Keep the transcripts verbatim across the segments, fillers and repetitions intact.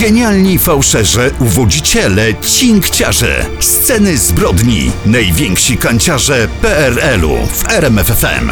Genialni fałszerze, uwodziciele, cinkciarze. Sceny zbrodni. Najwięksi kanciarze P R L-u w R M F F M.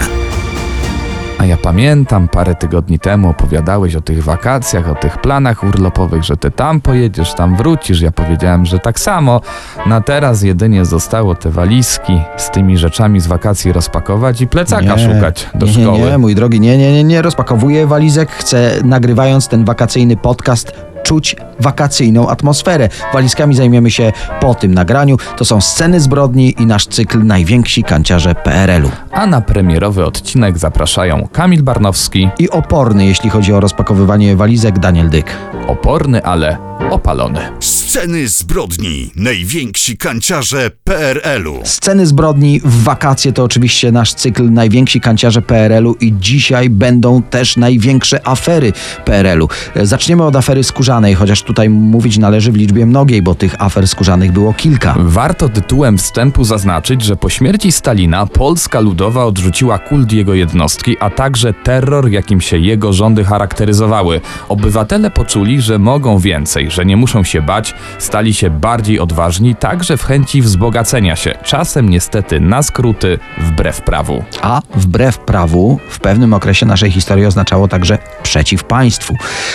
A ja pamiętam, parę tygodni temu opowiadałeś o tych wakacjach, o tych planach urlopowych, że ty tam pojedziesz, tam wrócisz. Ja powiedziałem, że tak samo. Na teraz jedynie zostało te walizki z tymi rzeczami z wakacji rozpakować i plecaka nie, szukać do nie, szkoły. Nie, nie, mój drogi, nie, nie, nie, nie. Rozpakowuję walizek, chcę, nagrywając ten wakacyjny podcast, czuć wakacyjną atmosferę. Walizkami zajmiemy się po tym nagraniu. To są sceny zbrodni i nasz cykl Najwięksi kanciarze P R L-u. A na premierowy odcinek zapraszają Kamil Barnowski i oporny, jeśli chodzi o rozpakowywanie walizek, Daniel Dyk. Oporny, ale opalony. Sceny zbrodni. Najwięksi kanciarze P R L-u. Sceny zbrodni w wakacje to oczywiście nasz cykl Najwięksi kanciarze P R L-u i dzisiaj będą też największe afery P R L-u. Zaczniemy od afery skórzanej, chociaż tutaj mówić należy w liczbie mnogiej, bo tych afer skórzanych było kilka. Warto tytułem wstępu zaznaczyć, że po śmierci Stalina Polska Ludowa odrzuciła kult jego jednostki, a także terror, jakim się jego rządy charakteryzowały. Obywatele poczuli, że mogą więcej, że nie muszą się bać, stali się bardziej odważni, także w chęci wzbogacenia się. Czasem niestety na skróty, wbrew prawu. A wbrew prawu w pewnym okresie naszej historii oznaczało także przeciw państwu.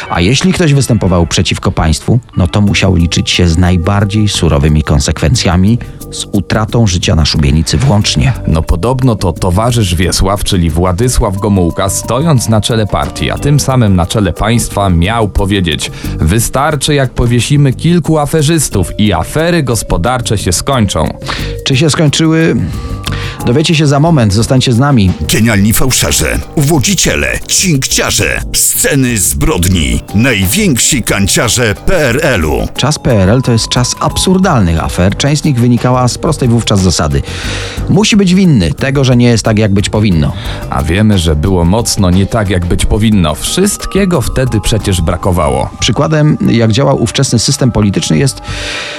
A jeśli ktoś występował przeciwko państwu, no to musiał liczyć się z najbardziej surowymi konsekwencjami, z utratą życia na szubienicy włącznie. No podobno to towarzysz Wiesław, czyli Władysław Gomułka, stojąc na czele partii, a tym samym na czele państwa, miał powiedzieć: wystarczy, jak powiesimy kilku aferzystów i afery gospodarcze się skończą. Czy się skończyły? Dowiecie się za moment, zostańcie z nami. Genialni fałszerze, uwodziciele, cinkciarze, sceny zbrodni, najwięksi kanciarze P R L-u. Czas P R L to jest czas absurdalnych afer. Część z nich wynikała z prostej wówczas zasady: musi być winny tego, że nie jest tak, jak być powinno. A wiemy, że było mocno nie tak, jak być powinno. Wszystkiego wtedy przecież brakowało. Przykładem, jak działał ówczesny system polityczny, jest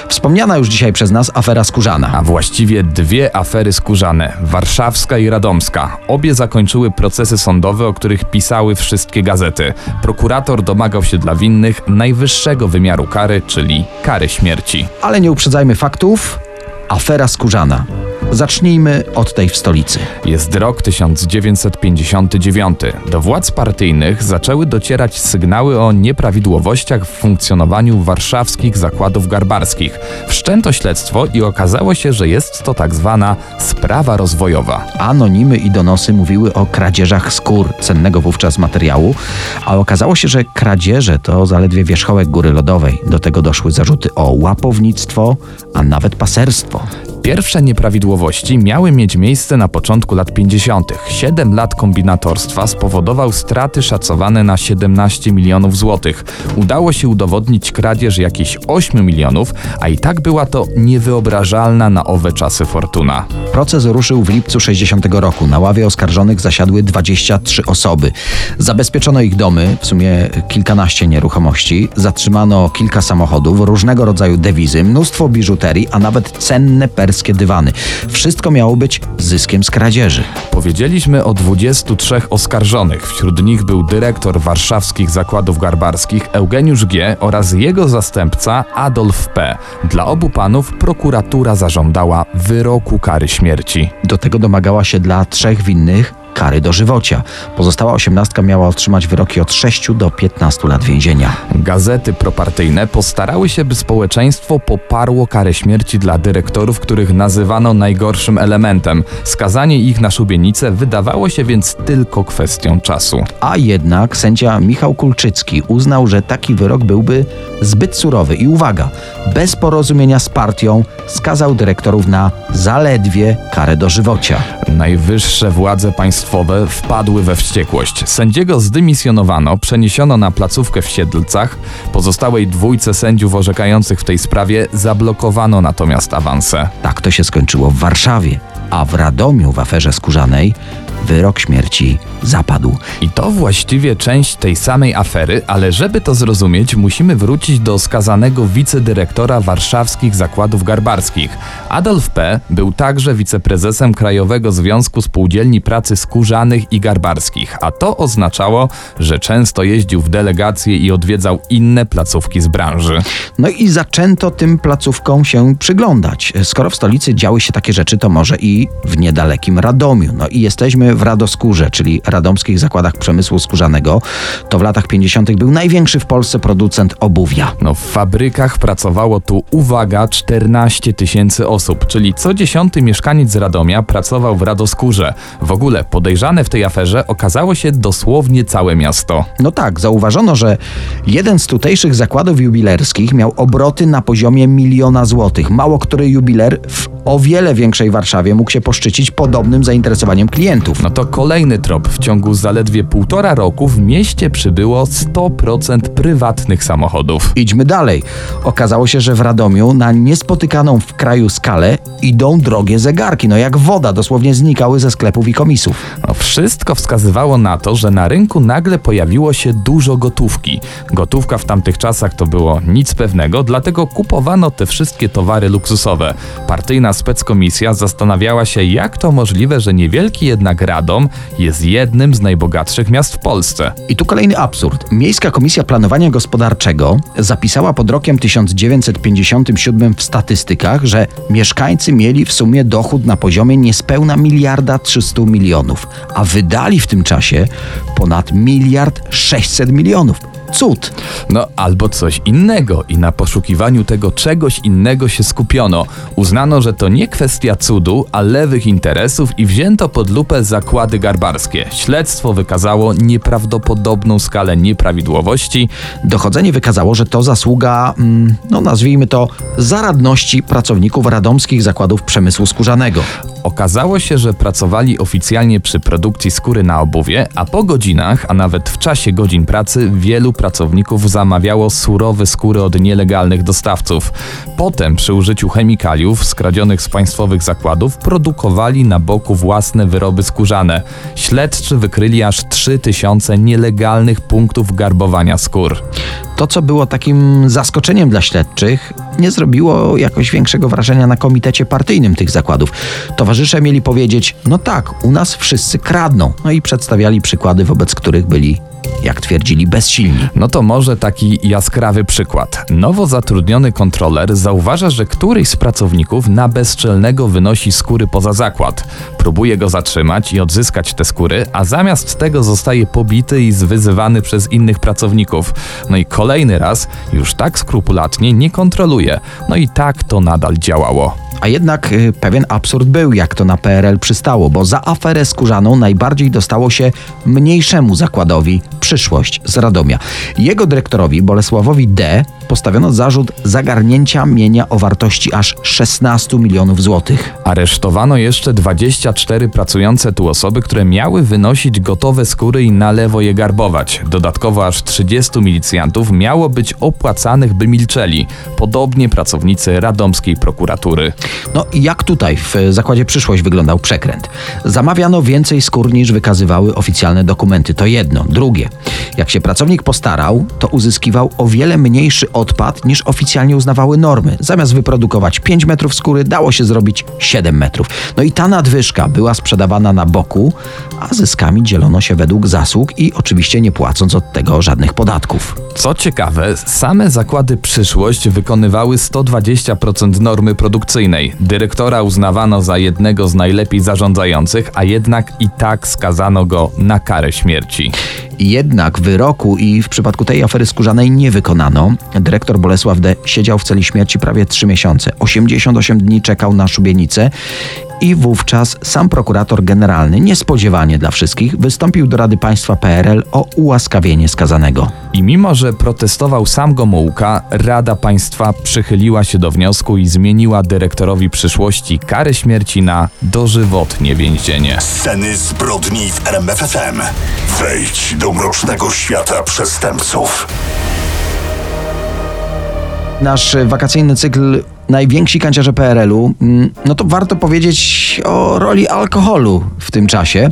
wspomniana już dzisiaj przez nas afera skórzana. A właściwie dwie afery skórzane. Warszawska i radomska. Obie zakończyły procesy sądowe, o których pisały wszystkie gazety. Prokurator domagał się dla winnych najwyższego wymiaru kary, czyli kary śmierci. Ale nie uprzedzajmy faktów. Afera skórzana. Zacznijmy od tej w stolicy. Jest rok tysiąc dziewięćset pięćdziesiąty dziewiąty. Do władz partyjnych zaczęły docierać sygnały o nieprawidłowościach w funkcjonowaniu warszawskich zakładów garbarskich. Wszczęto śledztwo i okazało się, że jest to tak zwana sprawa rozwojowa. Anonimy i donosy mówiły o kradzieżach skór, cennego wówczas materiału, a okazało się, że kradzieże to zaledwie wierzchołek góry lodowej. Do tego doszły zarzuty o łapownictwo, a nawet paserstwo. Pierwsze nieprawidłowości miały mieć miejsce na początku lat pięćdziesiątych. Siedem lat kombinatorstwa spowodował straty szacowane na siedemnaście milionów złotych. Udało się udowodnić kradzież jakichś ośmiu milionów, a i tak była to niewyobrażalna na owe czasy fortuna. Proces ruszył w lipcu sześćdziesiątego roku. Na ławie oskarżonych zasiadły dwadzieścia trzy osoby. Zabezpieczono ich domy, w sumie kilkanaście nieruchomości. Zatrzymano kilka samochodów, różnego rodzaju dewizy, mnóstwo biżuterii, a nawet cenne persy. Dywany. Wszystko miało być zyskiem z kradzieży. Powiedzieliśmy o dwudziestu trzech oskarżonych. Wśród nich był dyrektor warszawskich zakładów garbarskich Eugeniusz G. oraz jego zastępca Adolf P. Dla obu panów prokuratura zażądała wyroku kary śmierci. Do tego domagała się dla trzech winnych kary dożywocia. Pozostała osiemnastka miała otrzymać wyroki od sześciu do piętnastu lat więzienia. Gazety propartyjne postarały się, by społeczeństwo poparło karę śmierci dla dyrektorów, których nazywano najgorszym elementem. Skazanie ich na szubienicę wydawało się więc tylko kwestią czasu. A jednak sędzia Michał Kulczycki uznał, że taki wyrok byłby zbyt surowy i uwaga, bez porozumienia z partią skazał dyrektorów na zaledwie karę dożywocia. Najwyższe władze państwowe wpadły we wściekłość. Sędziego zdymisjonowano, przeniesiono na placówkę w Siedlcach. Pozostałej dwójce sędziów orzekających w tej sprawie zablokowano natomiast awanse. Tak to się skończyło w Warszawie, a w Radomiu w aferze skórzanej wyrok śmierci zapadł. I to właściwie część tej samej afery, ale żeby to zrozumieć, musimy wrócić do skazanego wicedyrektora warszawskich zakładów garbarskich. Adolf P. był także wiceprezesem Krajowego Związku Spółdzielni Pracy Skórzanych i Garbarskich, a to oznaczało, że często jeździł w delegacje i odwiedzał inne placówki z branży. No i zaczęto tym placówkom się przyglądać. Skoro w stolicy działy się takie rzeczy, to może i w niedalekim Radomiu. No i jesteśmy w Radoskórze, czyli Radomskich Zakładach Przemysłu Skórzanego. To w latach pięćdziesiątych był największy w Polsce producent obuwia. No w fabrykach pracowało tu, uwaga, czternaście tysięcy osób, czyli co dziesiąty mieszkaniec z Radomia pracował w Radoskórze. W ogóle podejrzane w tej aferze okazało się dosłownie całe miasto. No tak, zauważono, że jeden z tutejszych zakładów jubilerskich miał obroty na poziomie miliona złotych. Mało który jubiler w o wiele większej Warszawie mógł się poszczycić podobnym zainteresowaniem klientów. No to kolejny trop. W ciągu zaledwie półtora roku w mieście przybyło sto procent prywatnych samochodów. Idźmy dalej. Okazało się, że w Radomiu na niespotykaną w kraju skalę idą drogie zegarki. No jak woda, dosłownie znikały ze sklepów i komisów. No wszystko wskazywało na to, że na rynku nagle pojawiło się dużo gotówki. Gotówka w tamtych czasach to było nic pewnego, dlatego kupowano te wszystkie towary luksusowe. Partyjna speckomisja zastanawiała się, jak to możliwe, że niewielki jednak Radom jest jednym z najbogatszych miast w Polsce. I tu kolejny absurd. Miejska Komisja Planowania Gospodarczego zapisała pod rokiem tysiąc dziewięćset pięćdziesiątym siódmym w statystykach, że mieszkańcy mieli w sumie dochód na poziomie niespełna miliarda trzystu milionów, a wydali w tym czasie ponad miliard sześćset milionów. Cud. No albo coś innego i na poszukiwaniu tego czegoś innego się skupiono. Uznano, że to nie kwestia cudu, a lewych interesów i wzięto pod lupę zakłady garbarskie. Śledztwo wykazało nieprawdopodobną skalę nieprawidłowości. Dochodzenie wykazało, że to zasługa, mm, no nazwijmy to, zaradności pracowników radomskich zakładów przemysłu skórzanego. Okazało się, że pracowali oficjalnie przy produkcji skóry na obuwie, a po godzinach, a nawet w czasie godzin pracy wielu pracowników zamawiało surowe skóry od nielegalnych dostawców. Potem przy użyciu chemikaliów skradzionych z państwowych zakładów produkowali na boku własne wyroby skórzane. Śledczy wykryli aż trzy tysiące nielegalnych punktów garbowania skór. To, co było takim zaskoczeniem dla śledczych, nie zrobiło jakoś większego wrażenia na komitecie partyjnym tych zakładów. Towarzysze mieli powiedzieć, no tak, u nas wszyscy kradną. No i przedstawiali przykłady, wobec których byli, jak twierdzili, bezsilni. No to może taki jaskrawy przykład. Nowo zatrudniony kontroler zauważa, że któryś z pracowników na bezczelnego wynosi skóry poza zakład. Próbuje go zatrzymać i odzyskać te skóry, a zamiast tego zostaje pobity i zwyzywany przez innych pracowników. No i kolejny raz już tak skrupulatnie nie kontroluje. No i tak to nadal działało. A jednak y, pewien absurd był, jak to na P R L przystało, bo za aferę skórzaną najbardziej dostało się mniejszemu zakładowi Przyszłość z Radomia. Jego dyrektorowi, Bolesławowi D., postawiono zarzut zagarnięcia mienia o wartości aż szesnaście milionów złotych. Aresztowano jeszcze dwadzieścia cztery pracujące tu osoby, które miały wynosić gotowe skóry i na lewo je garbować. Dodatkowo aż trzydziestu milicjantów miało być opłacanych, by milczeli. Podobnie pracownicy radomskiej prokuratury. No i jak tutaj w zakładzie Przyszłość wyglądał przekręt? Zamawiano więcej skór niż wykazywały oficjalne dokumenty. To jedno. Drugie. Jak się pracownik postarał, to uzyskiwał o wiele mniejszy odpad niż oficjalnie uznawały normy. Zamiast wyprodukować pięć metrów skóry, dało się zrobić siedem metrów. No i ta nadwyżka była sprzedawana na boku, a zyskami dzielono się według zasług i oczywiście nie płacąc od tego żadnych podatków. Co ciekawe, same zakłady Przyszłość wykonywały sto dwadzieścia procent normy produkcyjnej. Dyrektora uznawano za jednego z najlepiej zarządzających, a jednak i tak skazano go na karę śmierci. Jednak wyroku i w przypadku tej afery skórzanej nie wykonano. Dyrektor Bolesław D. siedział w celi śmierci prawie trzy miesiące. osiemdziesiąt osiem dni czekał na szubienicę i wówczas sam prokurator generalny, niespodziewanie dla wszystkich, wystąpił do Rady Państwa P R L o ułaskawienie skazanego. I mimo, że protestował sam Gomułka, Rada Państwa przychyliła się do wniosku i zmieniła dyrektorowi Przyszłości karę śmierci na dożywotnie więzienie. Sceny zbrodni w R M F F M. Wejdź do mrocznego świata przestępców. nasz wakacyjny cykl Najwięksi kanciarze P R L u, no to warto powiedzieć o roli alkoholu w tym czasie.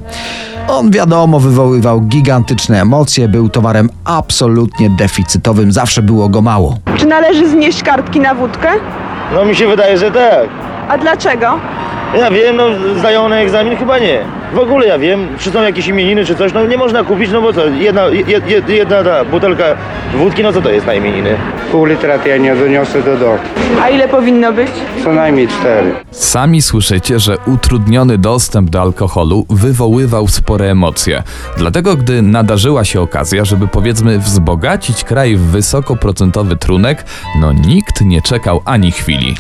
On, wiadomo, wywoływał gigantyczne emocje, był towarem absolutnie deficytowym, zawsze było go mało. Czy należy znieść kartki na wódkę? No mi się wydaje, że tak. A dlaczego? Ja wiem, no zdają one egzamin? Chyba nie. W ogóle ja wiem, czy są jakieś imieniny, czy coś, no nie można kupić, no bo co, jedna, jed, jedna ta butelka wódki, no co to jest na imieniny? Pół litra to ja nie doniosę do domu. A ile powinno być? Co najmniej cztery. Sami słyszycie, że utrudniony dostęp do alkoholu wywoływał spore emocje. Dlatego, gdy nadarzyła się okazja, żeby powiedzmy wzbogacić kraj w wysokoprocentowy trunek, no nikt nie czekał ani chwili.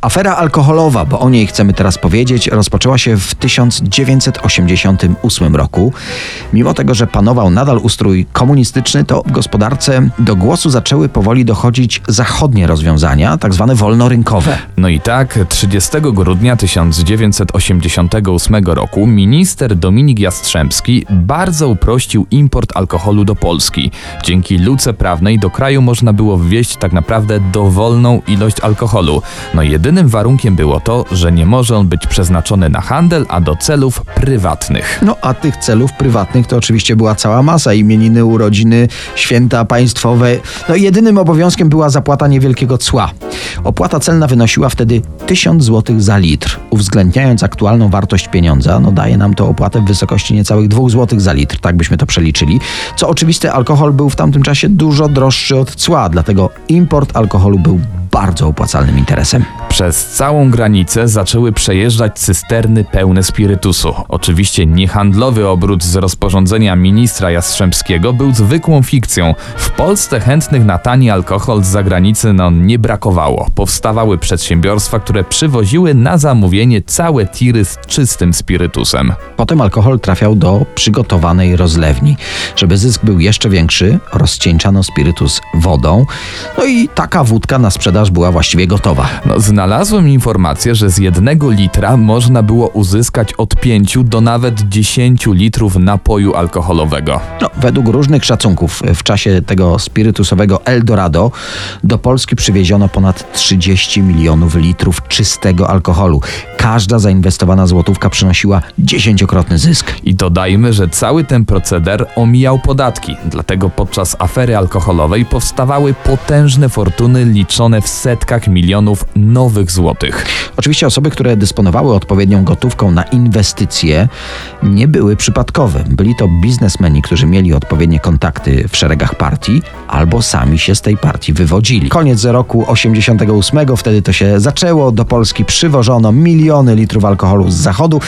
Afera alkoholowa, bo o niej chcemy teraz powiedzieć, rozpoczęła się w tysiąc dziewięćset osiemdziesiątym ósmym roku. Mimo tego, że panował nadal ustrój komunistyczny, to w gospodarce do głosu zaczęły powoli dochodzić zachodnie rozwiązania, tak zwane wolnorynkowe. No i tak, trzydziestego grudnia tysiąc dziewięćset osiemdziesiątego ósmego roku minister Dominik Jastrzębski bardzo uprościł import alkoholu do Polski. Dzięki luce prawnej do kraju można było wwieźć tak naprawdę dowolną ilość alkoholu. No i jedynym warunkiem było to, że nie może on być przeznaczony na handel, a do celów prywatnych. No a tych celów prywatnych to oczywiście była cała masa. Imieniny, urodziny, święta państwowe. No i jedynym obowiązkiem była zapłata niewielkiego cła. Opłata celna wynosiła wtedy tysiąc złotych za litr. Uwzględniając aktualną wartość pieniądza, no daje nam to opłatę w wysokości niecałych dwóch złotych za litr. Tak byśmy to przeliczyli. Co oczywiste, alkohol był w tamtym czasie dużo droższy od cła, dlatego import alkoholu był bardzo opłacalnym interesem. Przez całą granicę zaczęły przejeżdżać cysterny pełne spirytusu. Oczywiście niehandlowy obrót z rozporządzenia ministra Jastrzębskiego był zwykłą fikcją. W Polsce chętnych na tani alkohol z zagranicy no nie brakowało. Powstawały przedsiębiorstwa, które przywoziły na zamówienie całe tiry z czystym spirytusem. Potem alkohol trafiał do przygotowanej rozlewni. Żeby zysk był jeszcze większy, rozcieńczano spirytus wodą. No i taka wódka na sprzedaż była właściwie gotowa. No, znalazłem informację, że z jednego litra można było uzyskać od pięciu do nawet dziesięciu litrów napoju alkoholowego. No, według różnych szacunków w czasie tego spirytusowego Eldorado do Polski przywieziono ponad trzydzieści milionów litrów czystego alkoholu. Każda zainwestowana złotówka przynosiła dziesięciokrotny zysk. I dodajmy, że cały ten proceder omijał podatki. Dlatego podczas afery alkoholowej powstawały potężne fortuny liczone w setkach milionów nowych złotych. Oczywiście osoby, które dysponowały odpowiednią gotówką na inwestycje, nie były przypadkowe. Byli to biznesmeni, którzy mieli odpowiednie kontakty w szeregach partii albo sami się z tej partii wywodzili. Koniec roku osiemdziesiątego ósmego, wtedy to się zaczęło. Do Polski przywożono miliony litrów alkoholu z zachodu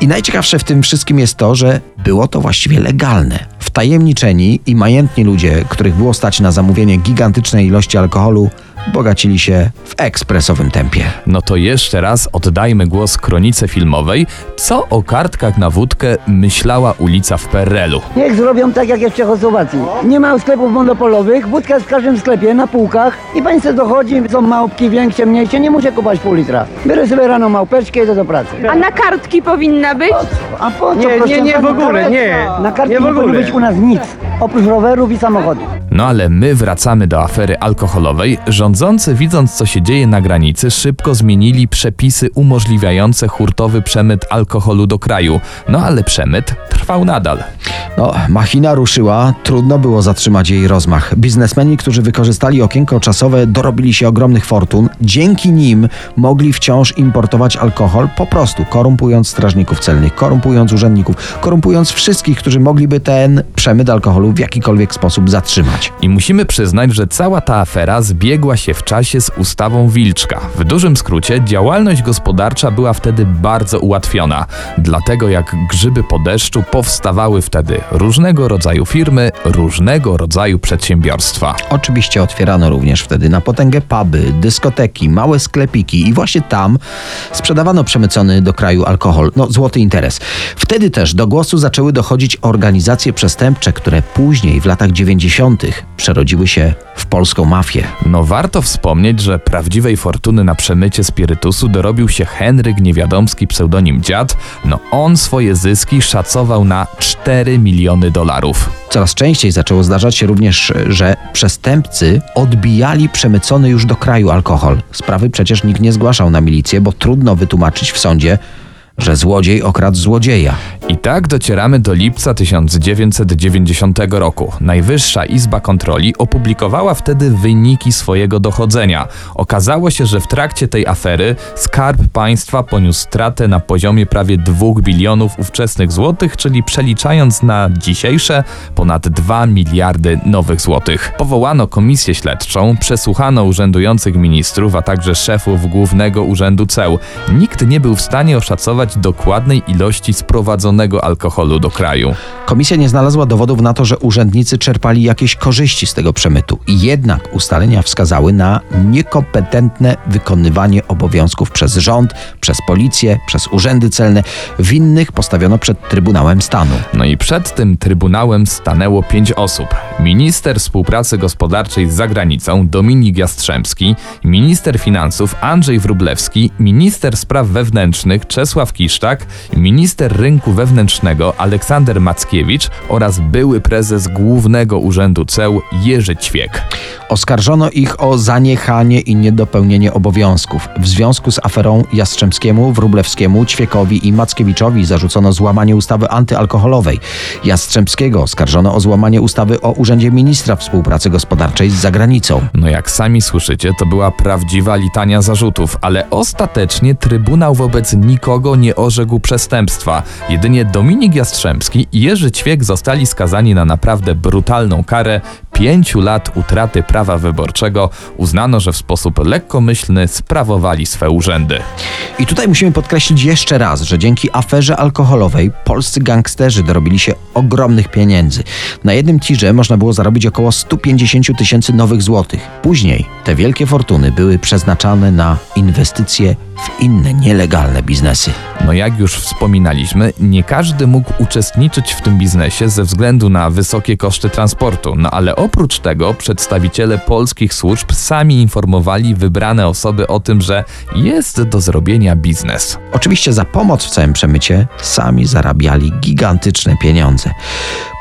i najciekawsze w tym wszystkim jest to, że było to właściwie legalne. Wtajemniczeni i majętni ludzie, których było stać na zamówienie gigantycznej ilości alkoholu, bogacili się w ekspresowym tempie. No to jeszcze raz oddajmy głos kronice filmowej, co o kartkach na wódkę myślała ulica w P R L u. Niech zrobią tak jak jest w Czechosłowacji. Nie ma sklepów monopolowych, wódka jest w każdym sklepie, na półkach i państwo dochodzi, są małpki większe, mniejsze, nie muszę kupować pół litra. Biorę sobie rano małpeczkę i idę do pracy. A na kartki powinna być? A po co? Nie, nie, nie w ogóle, nie. Na kartki nie, nie powinno być u nas nic, oprócz rowerów i samochodów. No ale my wracamy do afery alkoholowej. Rządzący, widząc co się dzieje na granicy, szybko zmienili przepisy umożliwiające hurtowy przemyt alkoholu do kraju. No ale przemyt trwał nadal. No, machina ruszyła, trudno było zatrzymać jej rozmach. Biznesmeni, którzy wykorzystali okienko czasowe, dorobili się ogromnych fortun. Dzięki nim mogli wciąż importować alkohol, po prostu korumpując strażników celnych, korumpując urzędników, korumpując wszystkich, którzy mogliby ten przemyt alkoholu w jakikolwiek sposób zatrzymać. I musimy przyznać, że cała ta afera zbiegła się w czasie z ustawą Wilczka. W dużym skrócie działalność gospodarcza była wtedy bardzo ułatwiona. Dlatego jak grzyby po deszczu powstawały wtedy różnego rodzaju firmy, różnego rodzaju przedsiębiorstwa. Oczywiście otwierano również wtedy na potęgę puby, dyskoteki, małe sklepiki i właśnie tam sprzedawano przemycony do kraju alkohol. No, złoty interes. Wtedy też do głosu zaczęły dochodzić organizacje przestępcze, które później, w latach dziewięćdziesiątych przerodziły się w polską mafię. No warto wspomnieć, że prawdziwej fortuny na przemycie spirytusu dorobił się Henryk Niewiadomski, pseudonim Dziad. No on swoje zyski szacował na cztery miliony dolarów. Coraz częściej zaczęło zdarzać się również, że przestępcy odbijali przemycony już do kraju alkohol. Sprawy przecież nikt nie zgłaszał na milicję, bo trudno wytłumaczyć w sądzie, że złodziej okradł złodzieja. I tak docieramy do lipca tysiąc dziewięćset dziewięćdziesiątego roku. Najwyższa Izba Kontroli opublikowała wtedy wyniki swojego dochodzenia. Okazało się, że w trakcie tej afery Skarb Państwa poniósł stratę na poziomie prawie dwóch bilionów ówczesnych złotych, czyli przeliczając na dzisiejsze ponad dwa miliardy nowych złotych. Powołano komisję śledczą, przesłuchano urzędujących ministrów, a także szefów Głównego Urzędu Ceł. Nikt nie był w stanie oszacować dokładnej ilości sprowadzonych alkoholu do kraju. Komisja nie znalazła dowodów na to, że urzędnicy czerpali jakieś korzyści z tego przemytu. Jednak ustalenia wskazały na niekompetentne wykonywanie obowiązków przez rząd, przez policję, przez urzędy celne. Winnych postawiono przed Trybunałem Stanu. No i przed tym Trybunałem stanęło pięć osób. Minister Współpracy Gospodarczej z zagranicą Dominik Jastrzębski, minister finansów Andrzej Wróblewski, minister spraw wewnętrznych Czesław Kiszczak, minister rynku wewnętrznego Aleksander Mackiewicz oraz były prezes Głównego Urzędu Ceł Jerzy Ćwiek. Oskarżono ich o zaniechanie i niedopełnienie obowiązków. W związku z aferą Jastrzębskiemu, Wróblewskiemu, Ćwiekowi i Mackiewiczowi zarzucono złamanie ustawy antyalkoholowej. Jastrzębskiego oskarżono o złamanie ustawy o Urzędzie Ministra Współpracy Gospodarczej z zagranicą. No jak sami słyszycie, to była prawdziwa litania zarzutów, ale ostatecznie Trybunał wobec nikogo nie orzekł przestępstwa. Jedynie Dominik Jastrzębski i Jerzy Ćwiek zostali skazani na naprawdę brutalną karę pięciu lat utraty prawa wyborczego. Uznano, że w sposób lekkomyślny sprawowali swe urzędy. I tutaj musimy podkreślić jeszcze raz, że dzięki aferze alkoholowej polscy gangsterzy dorobili się ogromnych pieniędzy. Na jednym tirze można było zarobić około sto pięćdziesiąt tysięcy nowych złotych. Później te wielkie fortuny były przeznaczane na inwestycje w inne nielegalne biznesy. No jak już wspominaliśmy, nie każdy mógł uczestniczyć w tym biznesie ze względu na wysokie koszty transportu. No ale oprócz tego przedstawiciele polskich służb sami informowali wybrane osoby o tym, że jest do zrobienia biznes. Oczywiście za pomoc w całym przemycie sami zarabiali gigantyczne pieniądze.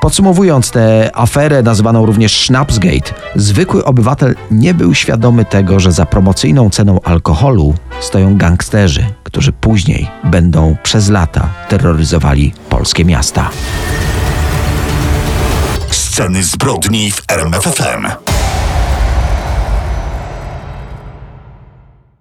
Podsumowując tę aferę, nazwaną również Sznapsgate, zwykły obywatel nie był świadomy tego, że za promocyjną ceną alkoholu stoją gangsterzy, którzy później będą przez lata terroryzowali polskie miasta. Sceny zbrodni w R M F F M.